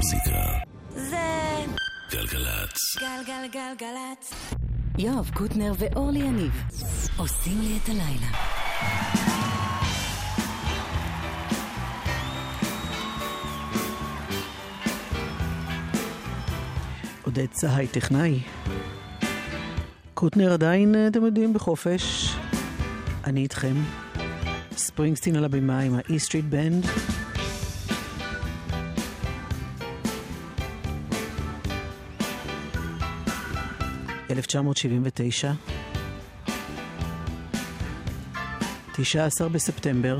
המוזיקה זה גלגלת גלגלגלגלת. יואב קוטנר ואורלי יניב עושים לי את הלילה. עודד צהי טכנאי. קוטנר עדיין, אתם יודעים, בחופש. אני איתכם. ספרינגסטין על הבימה עם ה-E Street Band. ב-1979, 19 בספטמבר,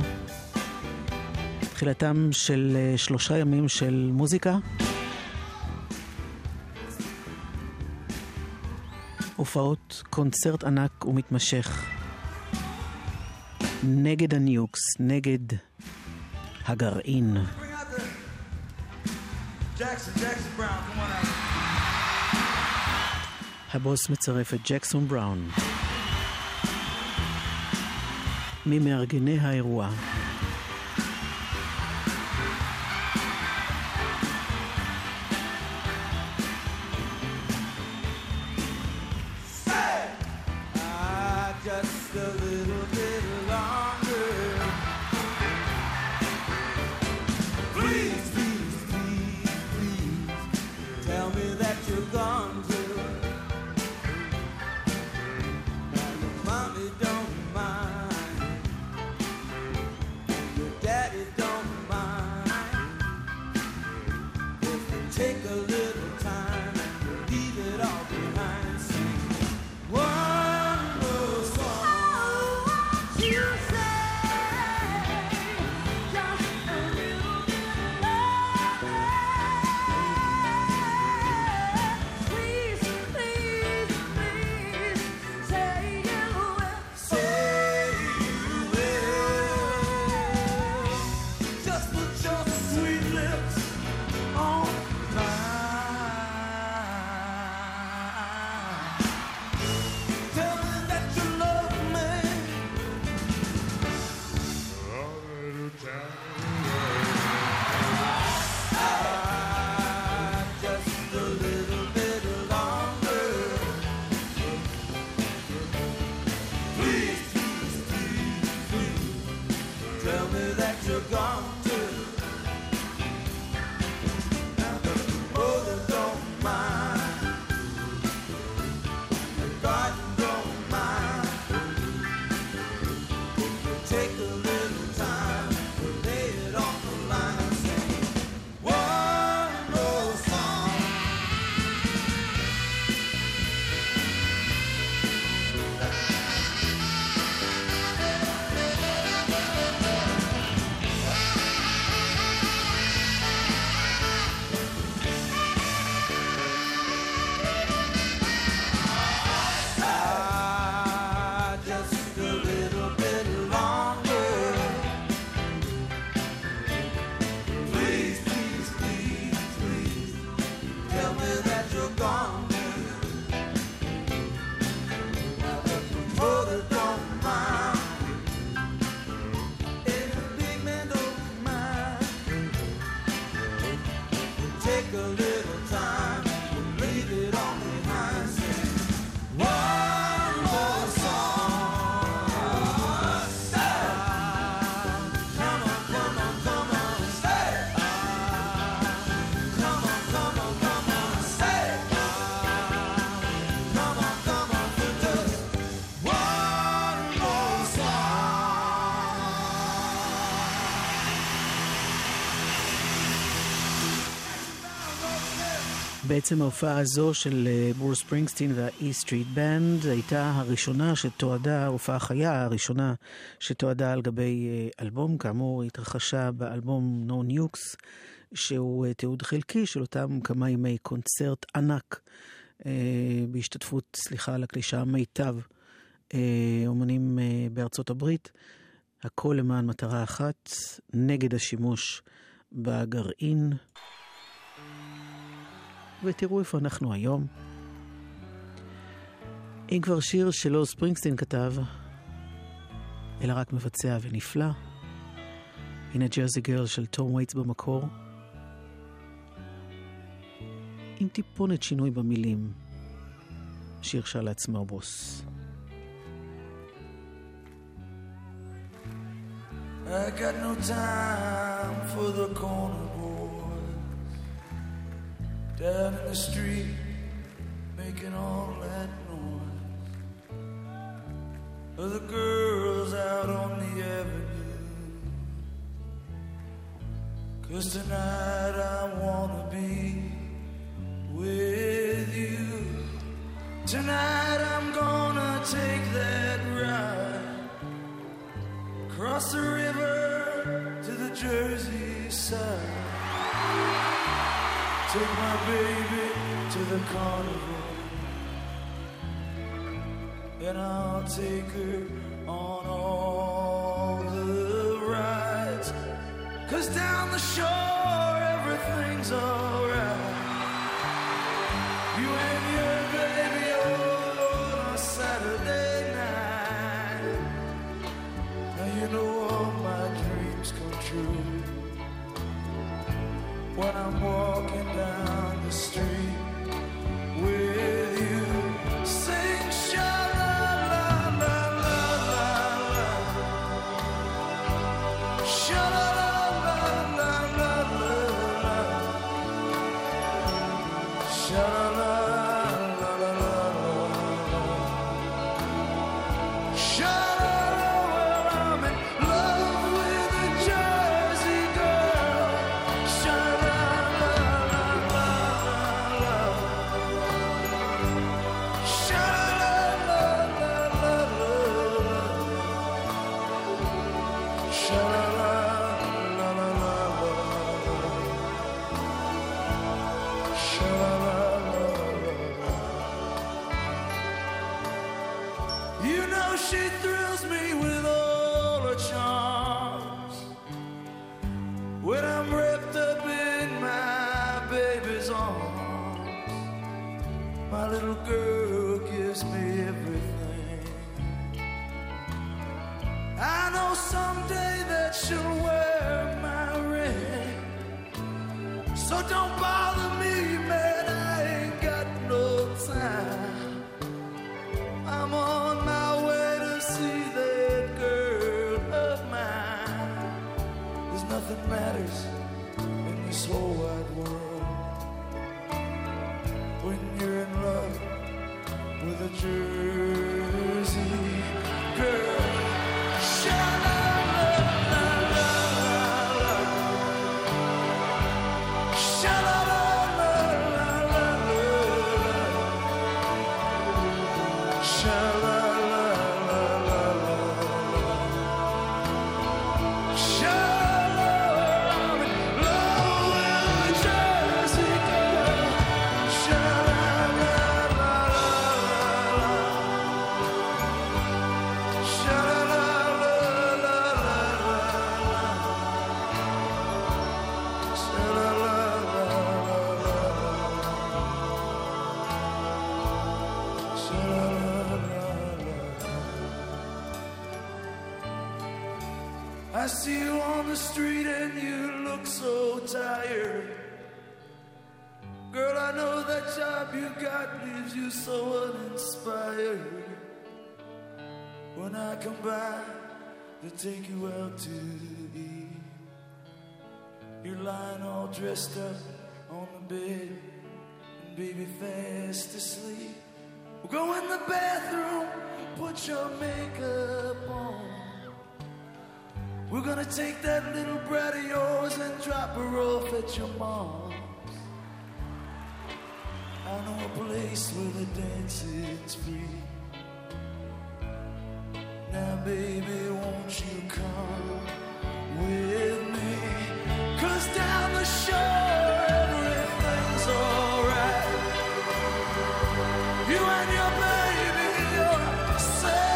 תחילתם של 3 ימים של מוזיקה, הופעות, קונצרט ענק ומתמשך נגד הניוקס, נגד הגרעין. Jackson Brown, come on out. הבוס מצרף את ג'קסון בראון, ממארגני האירוע. בעצם ההופעה הזו של ברוס ספרינגסטין וה-E Street Band הייתה הראשונה שתועדה, הופעה חיה הראשונה שתועדה על גבי אלבום. כאמור, התרחשה באלבום No Nukes, שהוא תיעוד חלקי של אותם כמה ימי קונצרט ענק בהשתתפות, סליחה על הקלישה, מיטב אומנים בארצות הברית. הכל למען מטרה אחת, נגד השימוש בגרעין. ותראו איפה אנחנו היום. אין כבר שיר שלא ספרינגסטין כתב, אלא רק מבצע ונפלא. הנה ג'רזי גרל של תום וייטס במקור, עם טיפונת שינוי במילים שהרשה לעצמה ברוס. I got no time for the corner boys down in the street making all that noise, or the girls out on the avenue, 'cause tonight I wanna be with you. Tonight I'm gonna take that ride across the river to the Jersey side. Take my baby to the carnival, and I'll take her on all the rides. 'Cause down the shore everything's alright. You and your baby on a Saturday. You know all my dreams come true when I'm walking down the street with you. Sing sha la la la la la, sha la la la la la, sha la la la la, sha. I see you on the street and you look so tired. Girl, I know that job you got leaves you so uninspired. When I come by to take you out to eat, you're lying all dressed up on the bed and baby fast asleep. Well, go in the bathroom, put your makeup on. We're gonna take that little brat of yours and drop her off at your mom's. I know a place where the dancing's free. Now baby, won't you come with me? 'Cause down the shore everything's alright. You and your baby, you're safe.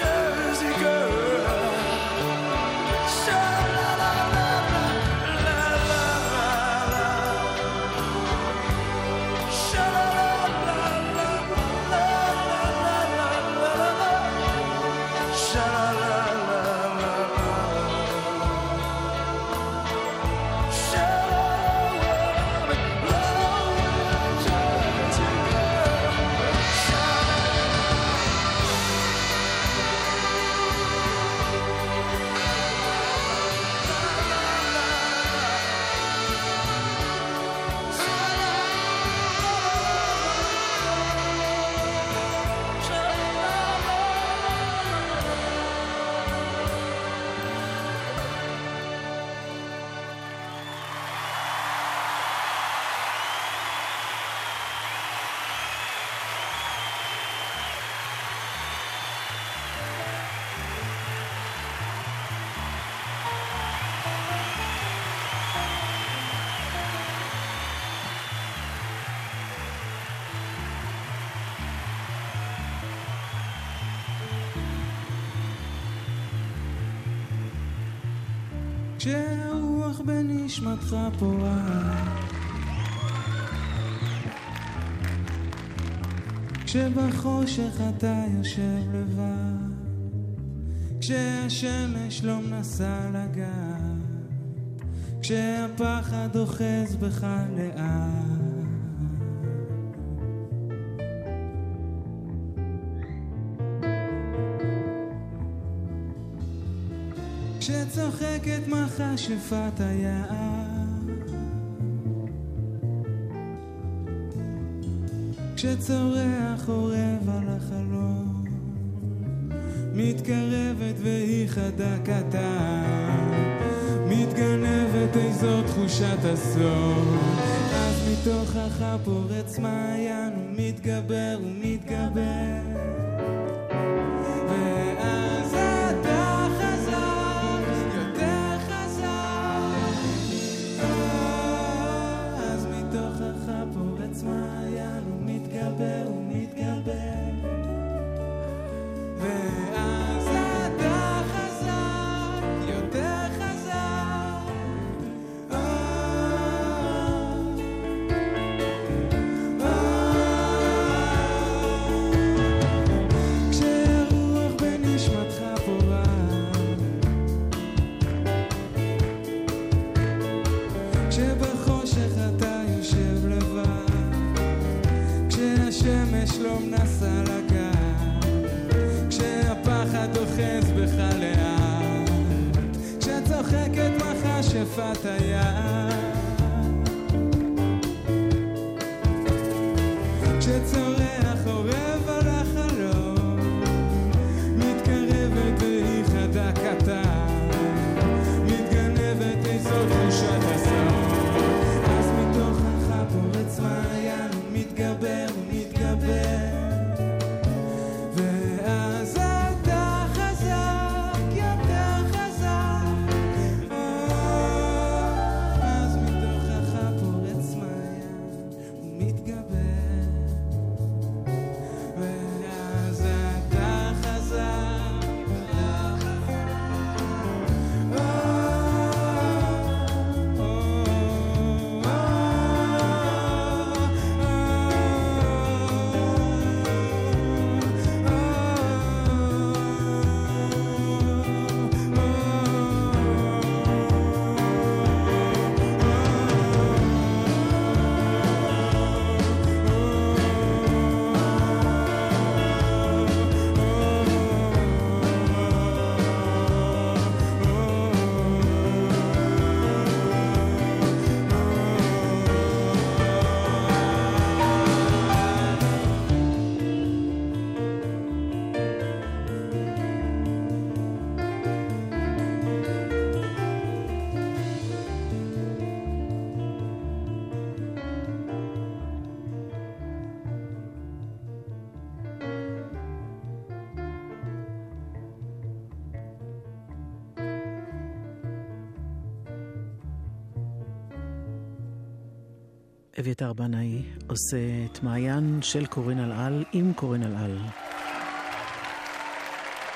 Jersey girl, sha la la la la la la la, כשהרוח בנשמתך פורח, כשבחושך אתה יושב לבד, כשהשמש לא מנסה לגעת, כשהפחד אוחז בך לאט. כשצוחקת מחשפת היער, כשצורח עורב על החלום, מתקרבת והיא חדה קטן, מתגנבת איזו תחושת הסוף. אז מתוכך פורץ מעיין ומתגבר ומתגבר, ואז שפת היער, כשצורח עורב על החלום, מתקרבת והיא חדה קטן, מתגנבת איזו תחושת הסוף. אז מתוכך פורץ מעיין ומתגבר ומתגבר, ואז אביתר בנאי עושה את מעיין של קורין אלעל עם קורין אלעל.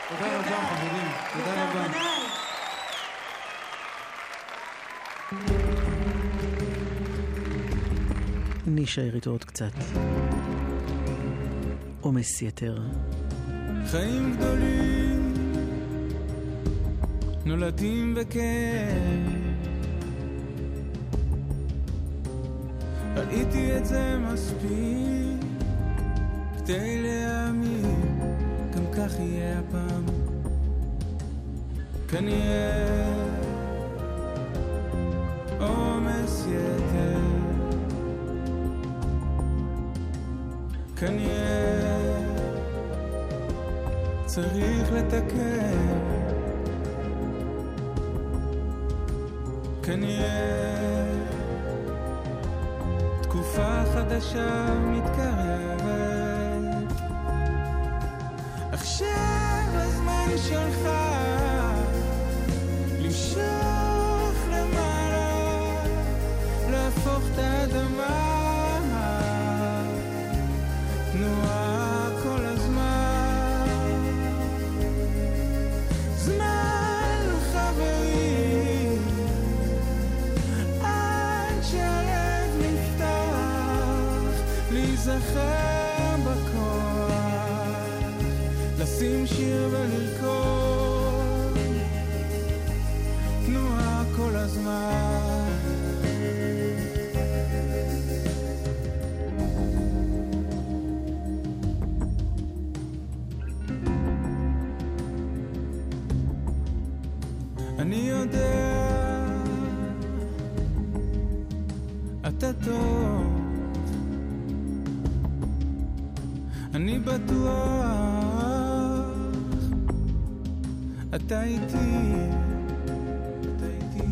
תודה רבה חברים, תודה רבה. נשאר איתו עוד קצת. עומס יתר. חיים גדולים נולדים בכאב, ראיתי את זה מספיק כדי להאמין, גם כך יהיה הפעם כנראה. עומס יתר כנראה צריך לתקן, כנראה תקופה חדשה מתקרבת, עכשיו הזמן שלך למשוך למעלה, להפוך את האדמה תנועה כל הזמן. זמן חברים אני יודע אתה טוב, אני בטוח אתה איתי, אתה איתי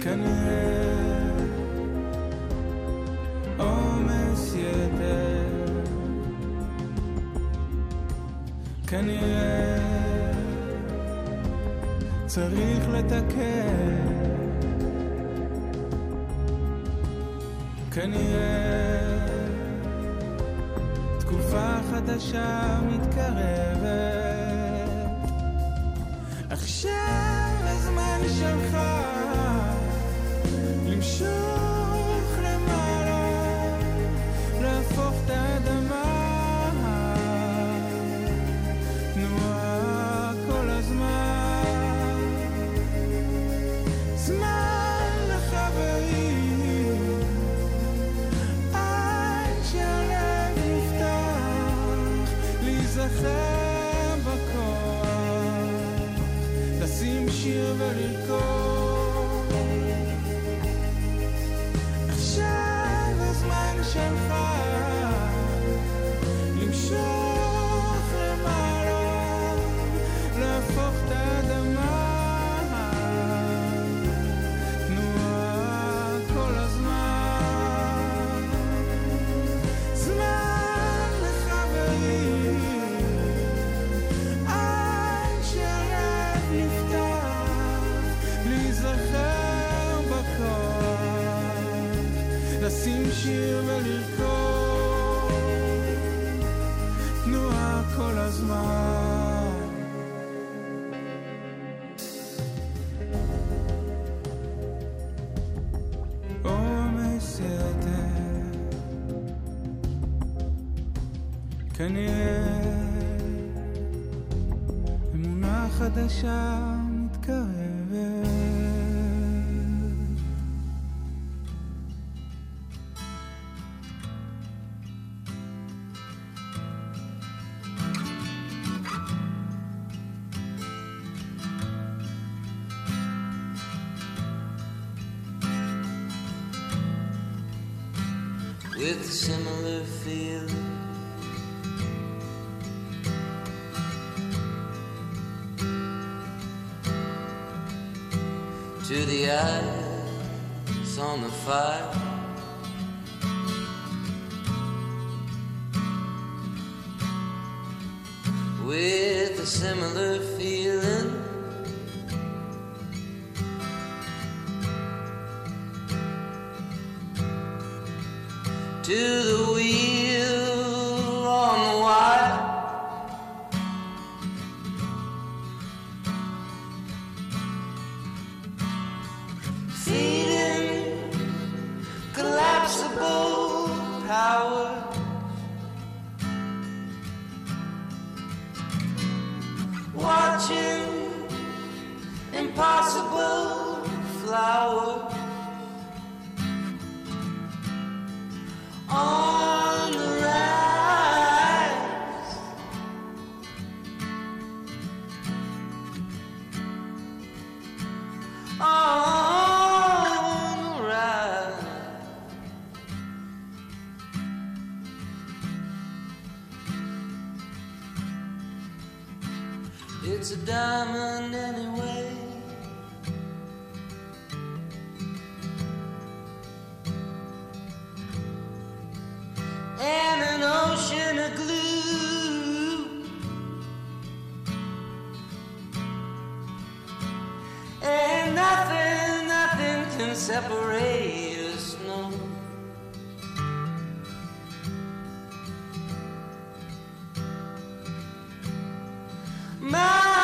כנראה עומס יתר, כנראה צריך לתקן, כנראה תקופה חדשה מתקרבת, עכשיו הזמן שלך למשוך למעלה, להפוך את האדמה תנועה כל הזמן, לשים שיר ולרקוד, עכשיו הזמן שלך למשוך למעלה, להפוך את האדמה תנועה כל הזמן, זמן לחברים לשים שיר ולרקוד, תנועה כל הזמן. עומס יתר, כנראה אמונה חדשה מתקרבת. With similar feeling, to the eyes on the fire, with a similar feeling, to the wheel on the wire, feeding collapsible power, watching impossible flower on the rise, on the rise, it's a diamond anyway, and an ocean of glue, and nothing, nothing can separate us, no, my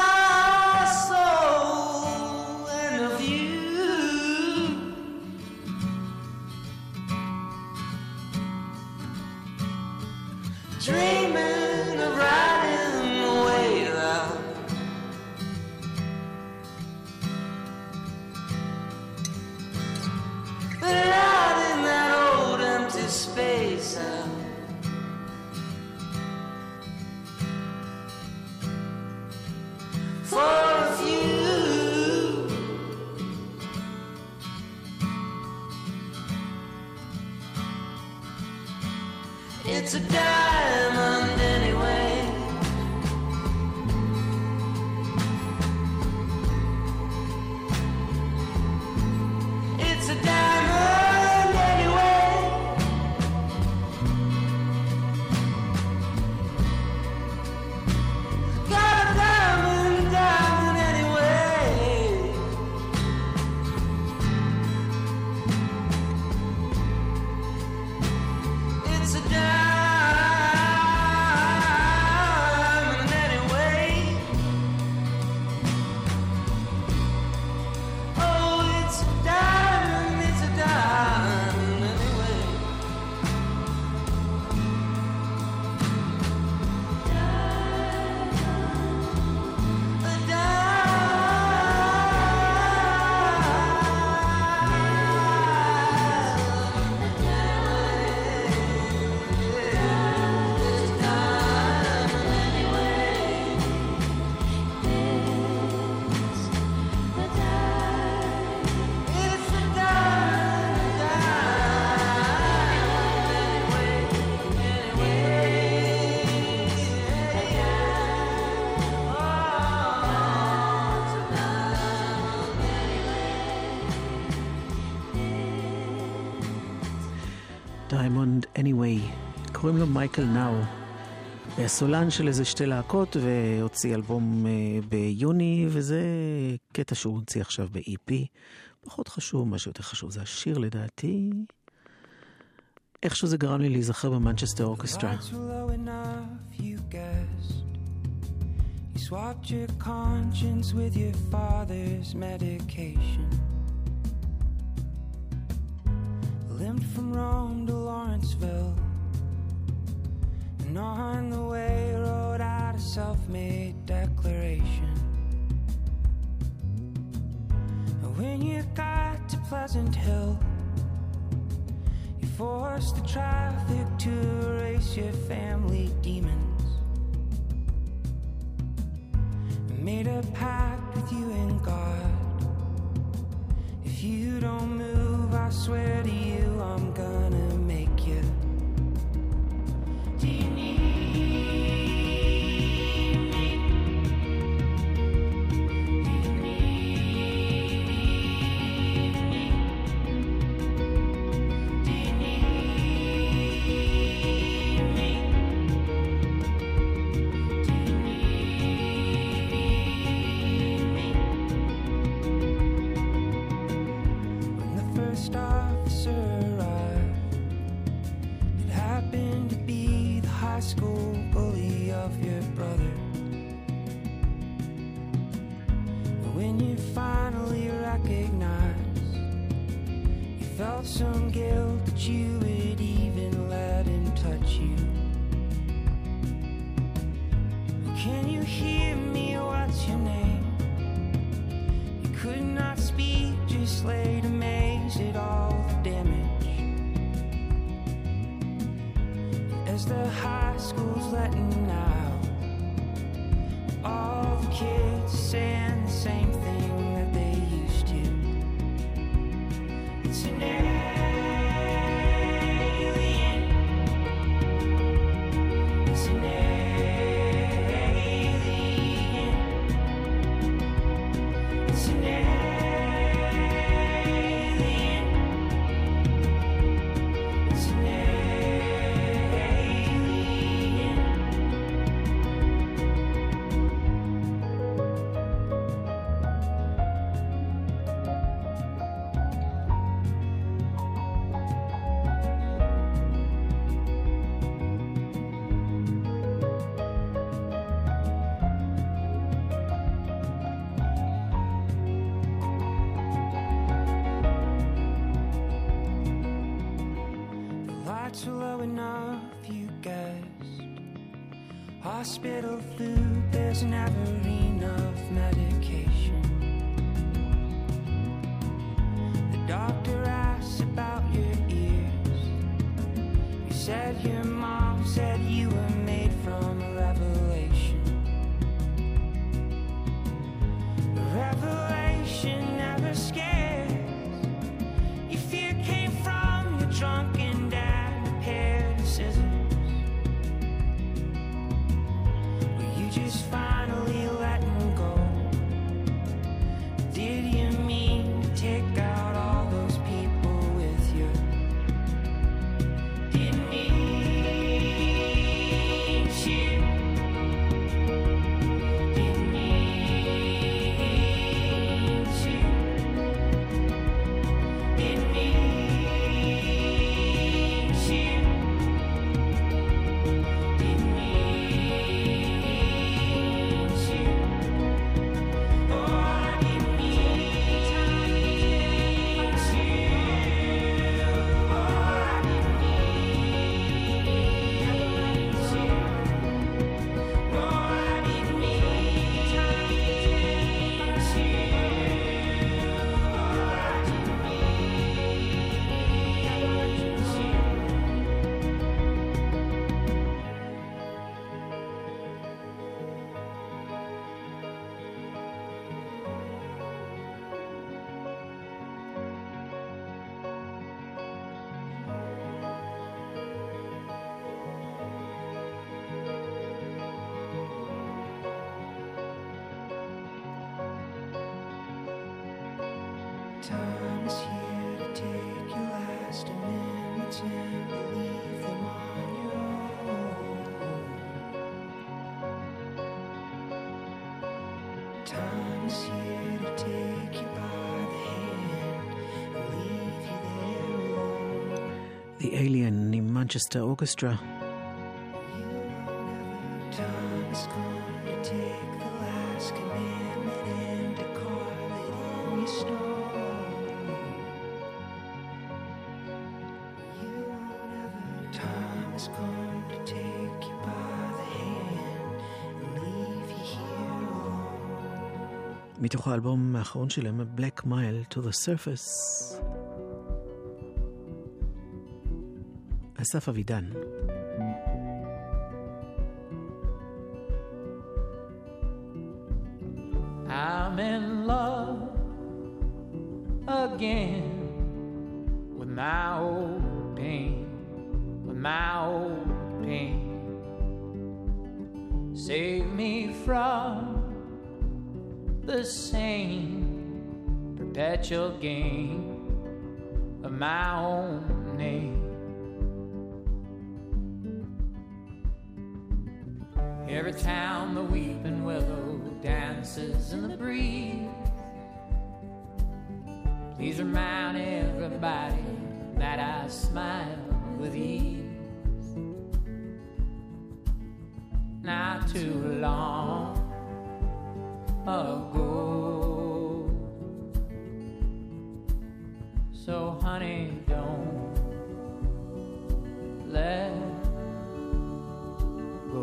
soul and of you, dreaming of riding the wave out, but out in that old empty space out, for a few קוראים לו מייקל נאו, סולן של איזה שתי להקות, והוציא אלבום ביוני, וזה קטע שהוא הוציא עכשיו ב-EP. פחות חשוב, מה שיותר חשוב זה השיר לדעתי. איכשהו זה גרם לי להיזכר במנצ'סטר אורקסטרה. You swapped your conscience with your father's medication. Limped from Rome to Lawrenceville, and on the way wrote out a self-made declaration. And when you got to Pleasant Hill, you forced the traffic to erase your family demons. Made a pact with you and God. If you don't move, I swear to you, I'm gonna make you. Do you need me? Do you need me? Do you need me? School bully of your brother. But when you finally recognized, you felt some guilt that you would even let him touch you. Can you hear me? What's your name? You could not speak, just laid amazed at all the damage. As the high school's letting out, all the kids saying the same thing that they used to. It's an alien. It's an alien. It's an alien. Hospital food, there's never enough medication. The doctor asks about your ears. You said your mom said you were made from a revelation. The revelation never scares. Your fear came from your drunken dad and a pair of scissors. Just finally letting go. Did you mean to take out all those people with you? Didn't mean to. Didn't mean to. Didn't mean to. Time is here to take your last amendments and believe them on your own. The Alien in Manchester Orchestra. מתוך האלבום האחרון שלהם, Black Mile to the Surface, אסף אבידן. I'm in love again with my old pain, with my old pain. Save me from the same perpetual game of my own name. Every time the weeping willow dances in the breeze, please remind everybody that I smile with ease. Not too long ago. So honey, don't let go.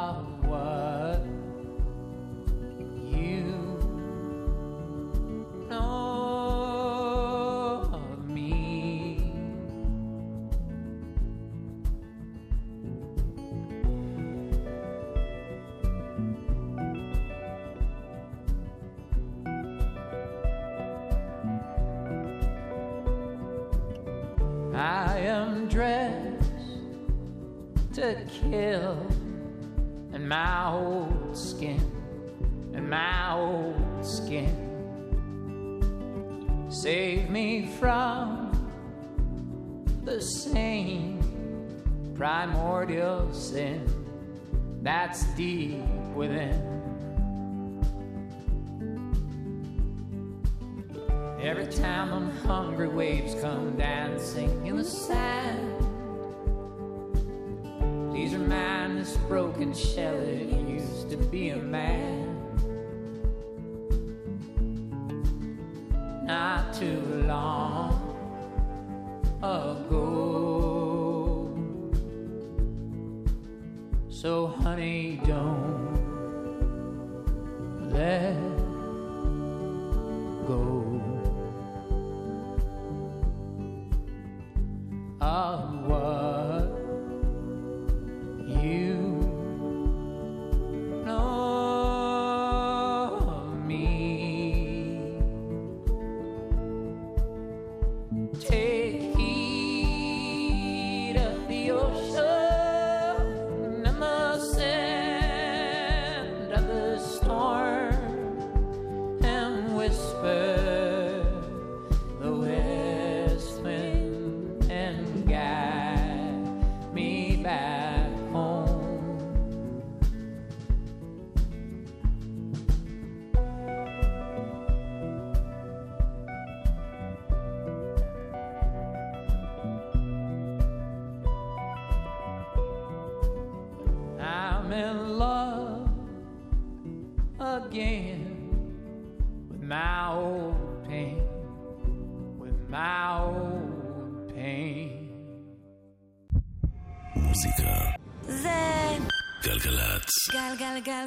Of what you know of me, I am dressed to kill in my old skin, in my old skin. Save me from the same primordial sin that's deep within. Every time I'm hungry, waves come dancing in the sand. Please remind this broken shell that used to be a man. Not too long ago. So honey, don't let go. Of what you know of me. Take heed of the ocean and the sand of the storm, and whisper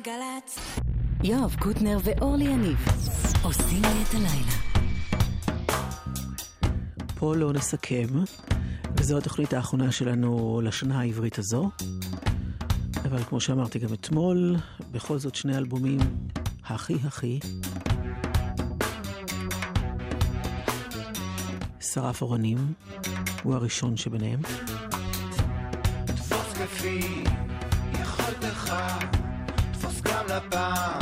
גלגלצ. יואב קוטנר ואורלי יניב עושים לי את הלילה. פה לא נסכם, וזו התוכנית האחרונה שלנו לשנה העברית הזו. אבל כמו שאמרתי גם אתמול, בכל זאת שני אלבומים הכי שרף אורנים הוא הראשון שביניהם. תפוס כפי יכולתך, תפוס גם לפעם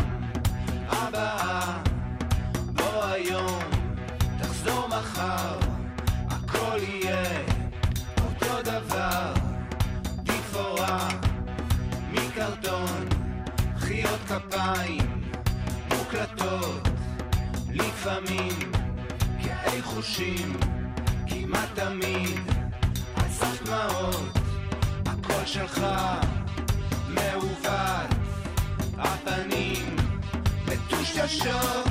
הבאה, בוא היום, תחזור מחר, הכל יהיה אותו דבר, תפורה, מכרתך כפיים מוקלטות לפעמים כאי חושים כמעט תמיד עצת דמעות הקול שלך מעוות הפנים מטושטשות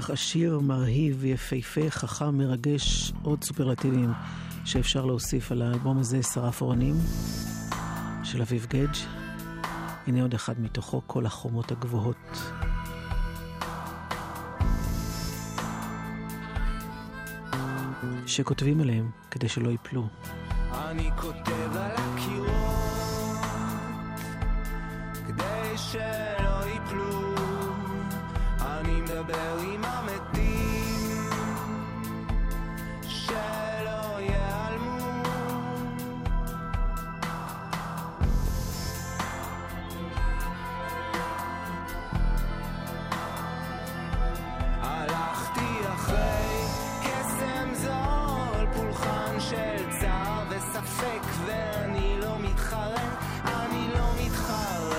כך עשיר, מרהיב, יפהפה, חכם, מרגש, עוד סופרלטיבים שאפשר להוסיף על האלבום הזה, שרף אורנים של אביב גדג'. הנה עוד אחד מתוכו, כל החומות הגבוהות. שכותבים עליהם כדי שלא ייפלו. אני כותב על הקירות כדי שלא ייפלו. אני מדבר עם המתים שלא ייעלמו. הלכתי אחרי קסם זול, פולחן של צער וספק, ואני לא מתחרט, אני לא מתחרט.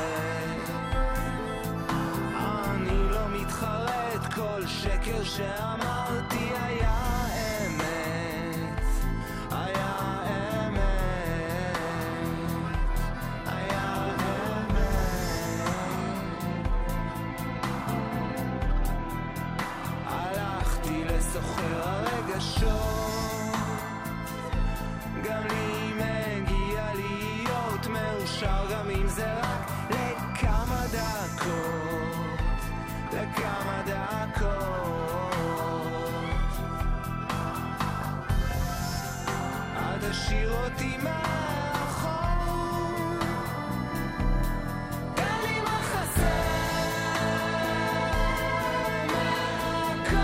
חרד כל שקר שאמרתי היה אמת, היה אמת, היה אמת. הלכתי לסוחר הרגשות, גם לי מגיע להיות מאושר, גם אם זה רק לכמה דקות. לכמה דקות עד השאיר אותי מאחור. תן לי מה חסר מהכל,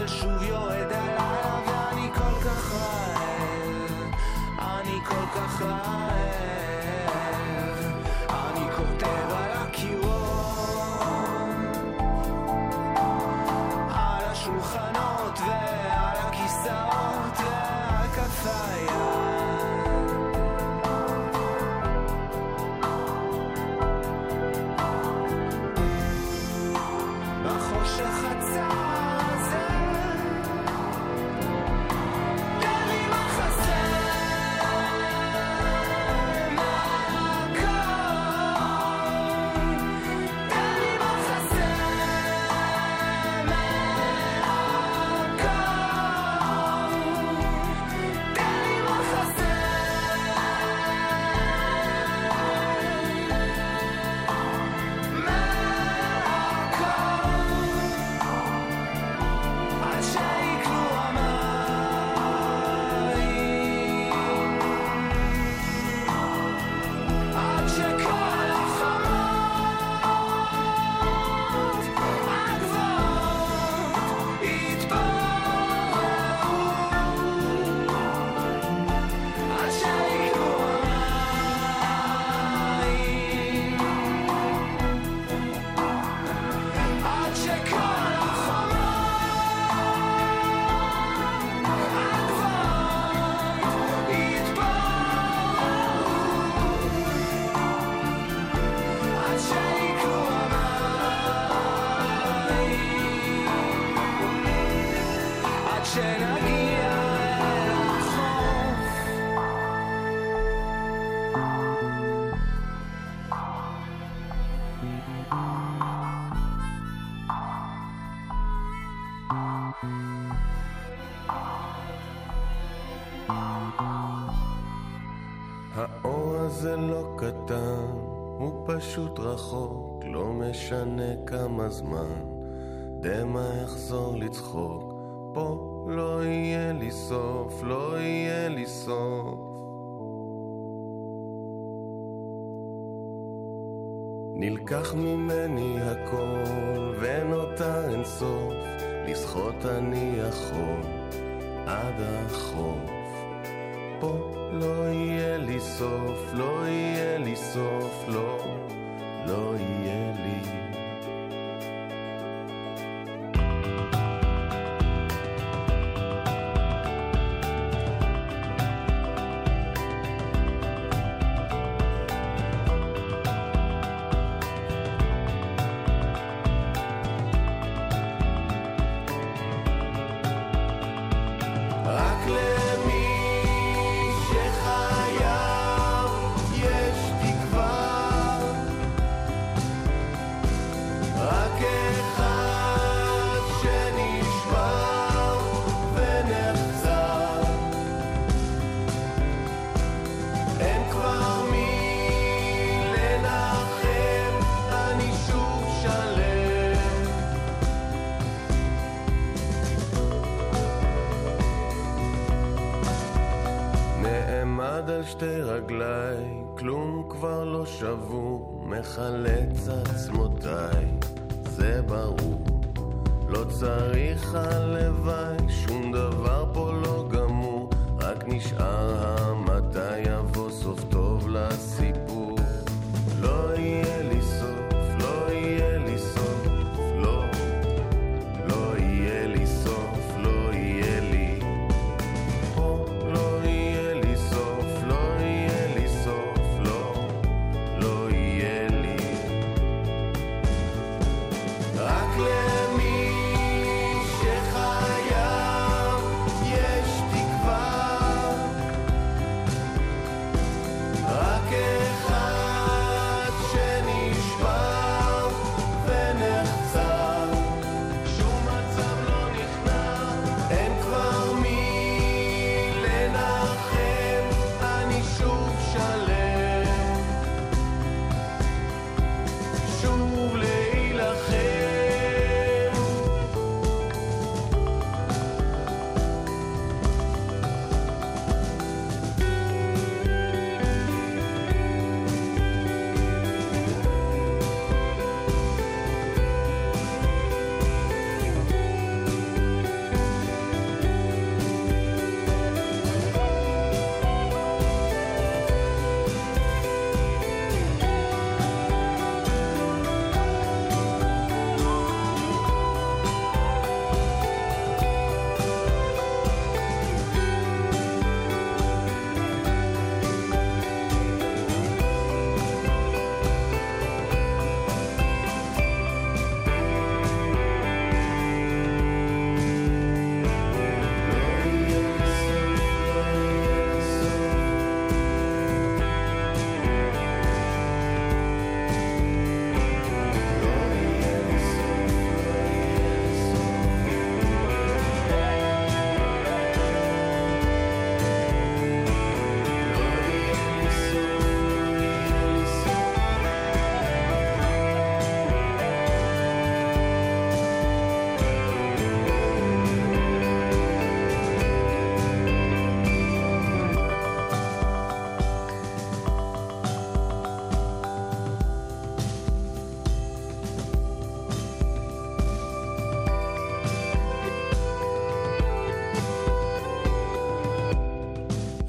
הגל שוב יורד הלילה, ואני כל כך רעב, אני כל כך רעב, אני כותב על הקירות, על השולחנות ועל הכיסאות ועל כפיים. זמן, דמה יחזור לצחוק, פה לא יהיה לי סוף, לא יהיה לי סוף. נלקח ממני הכל ונותר אין סוף, לשחות אני יכול עד החוף, פה לא יהיה לי סוף, לא יהיה לי סוף, לא, לא יהיה לי. מחלץ עצמותיי, זה ברור, לא צריך הלוואי, שום דבר פה לא גמור, רק נשאר המתי יבוא סוף טוב לסיפור. לא יהיה לי סוף, לא יהיה לי סוף, לא, לא יהיה לי סוף, לא יהיה לי, פה לא יהיה לי סוף, לא יהיה לי סוף, לא, לא יהיה לי. למי שחייב יש תקווה,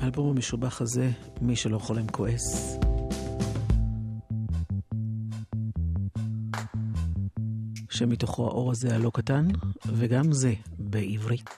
האלבום המשובח הזה, מי שלא חולם כועס. שמתוכו האור הזה הלא קטן, וגם זה בעברית.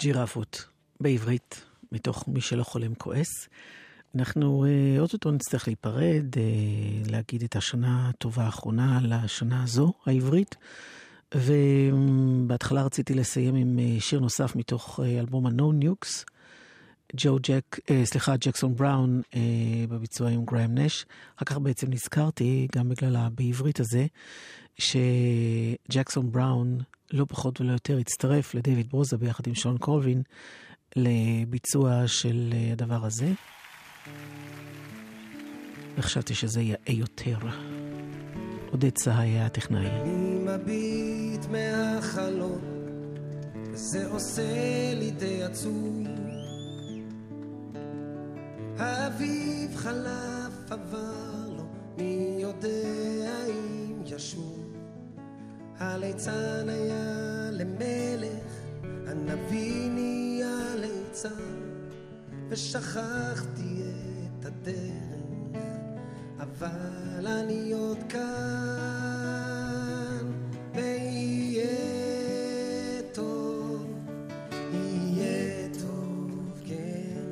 ג'ירפות בעברית, מתוך מי שלא חולם כועס. אנחנו אוטוטו נצטרך להיפרד, להגיד את השנה הטובה האחרונה על השנה הזו, העברית, ובהתחלה רציתי לסיים עם שיר נוסף מתוך אלבום ה-No Nukes, ג'קסון בראון בביצוע עם גרהם נש. אחר כך בעצם נזכרתי, גם בגלל בעברית הזה, שג'קסון בראון לא פחות ולא יותר הצטרף לדויד ברוזה ביחד עם שון קולבין לביצוע של הדבר הזה. וחשבתי שזה יאה יותר. עודד צהה היה הטכנאי. אני מביט מהחלום, זה עושה לי די עצום. האביב חלף עבר לו, מי יודע אם ישוב. הליצן היה למלך, הנביא נהיה ליצן, ושכחתי את הדרך, אבל אני עוד כאן, ויהיה טוב, יהיה טוב, כן.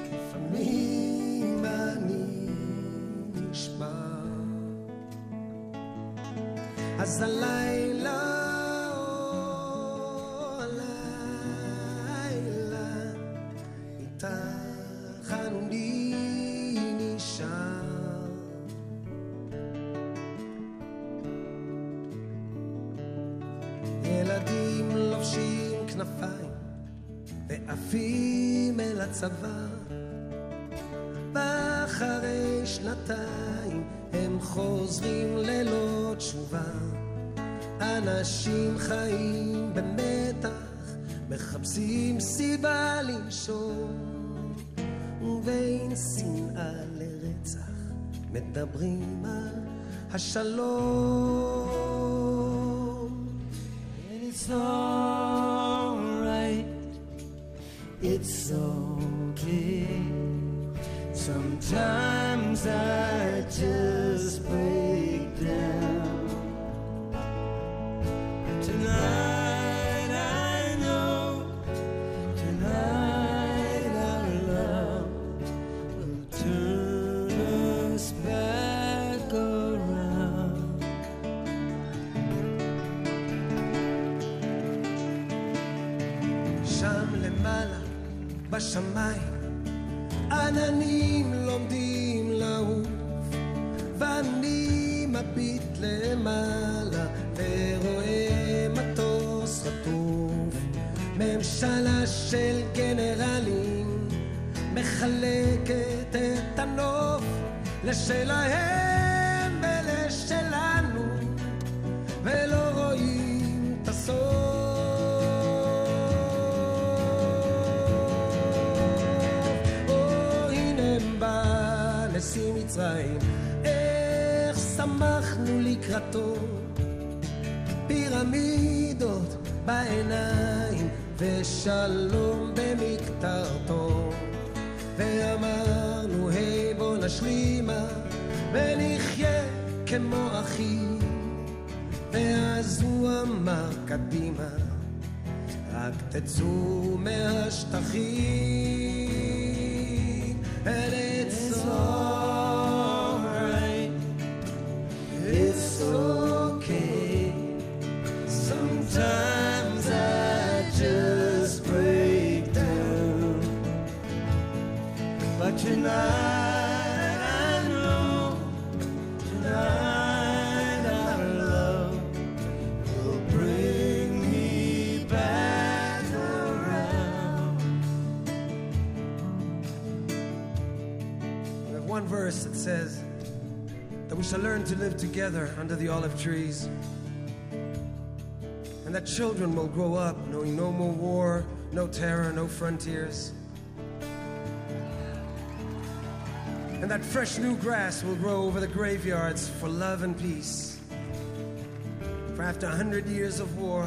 לפעמים אני נשמע, אז הלילה ועפים אל הצבא, ואחרי שנתיים הם חוזרים ללא תשובה. אנשים חיים במתח, מחפשים סיבה לנשום, ובין שנאה לרצח מדברים על השלום. And it's all right, it's okay, sometimes I just break down, but tonight I know, tonight our love will turn us back around. שם למעלה בשמיים עננים לומדים לעוף, ואני מביט למעלה ורואה מטוס חטוף. ממשלה של גנרלים מחלקת את הנוף לשלהם ולשלנו, ולא רואים את הסוף. נשיא מצרים, איך שמחנו לקראתו, פירמידות בעיניים ושלום במקטרתו, ואמרנו היי בוא נשלימה ונחיה כמו אחים, ואז הוא אמר קדימה רק תצאו מהשטחים. It's all right, it's okay, sometimes I just break down, but tonight I know, tonight our love will bring me back around. We have one verse that says that we shall learn to live together under the olive trees, and that children will grow up knowing no more war, no terror, no frontiers, and that fresh new grass will grow over the graveyards for love and peace. For after 100 years of war,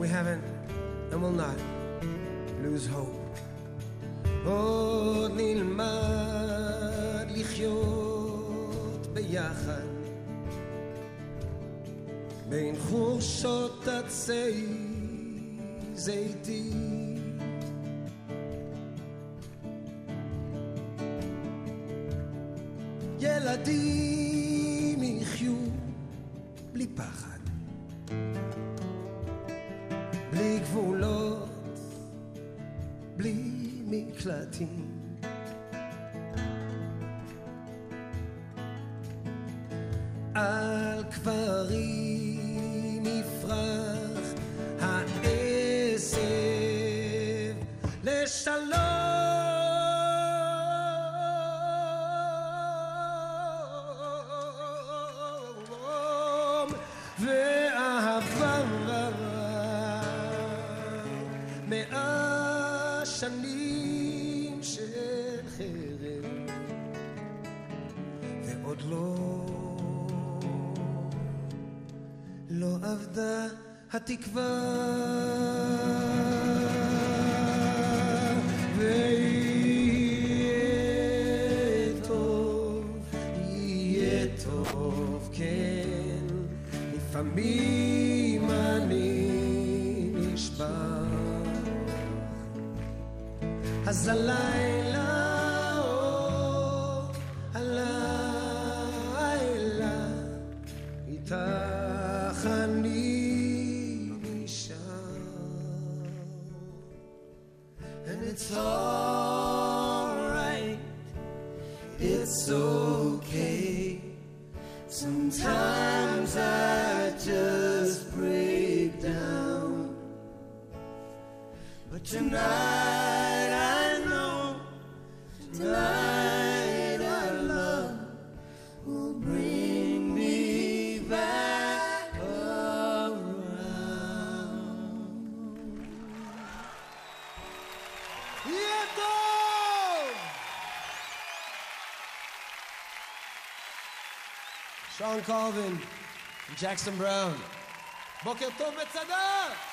we haven't and will not lose hope. עוד נלמד לחיות ביחד בין חורשות הצי he's 18. ילדים יחיו בלי פחד, בלי גבולות, בלי מקלטים. על קברים יפרח העשב לשלום ואהבה. 100 שנים של חרם ועוד לא עבדה התקווה, ויהיה טוב, יהיה טוב, כן. לפעמים אני נשבע, אז הלילה It's all right, it's okay. Sometimes I just break down, but tonight I know, tonight our love will bring me back around. Sean Covin, Jackson Brown. בוקר טוב מצדה!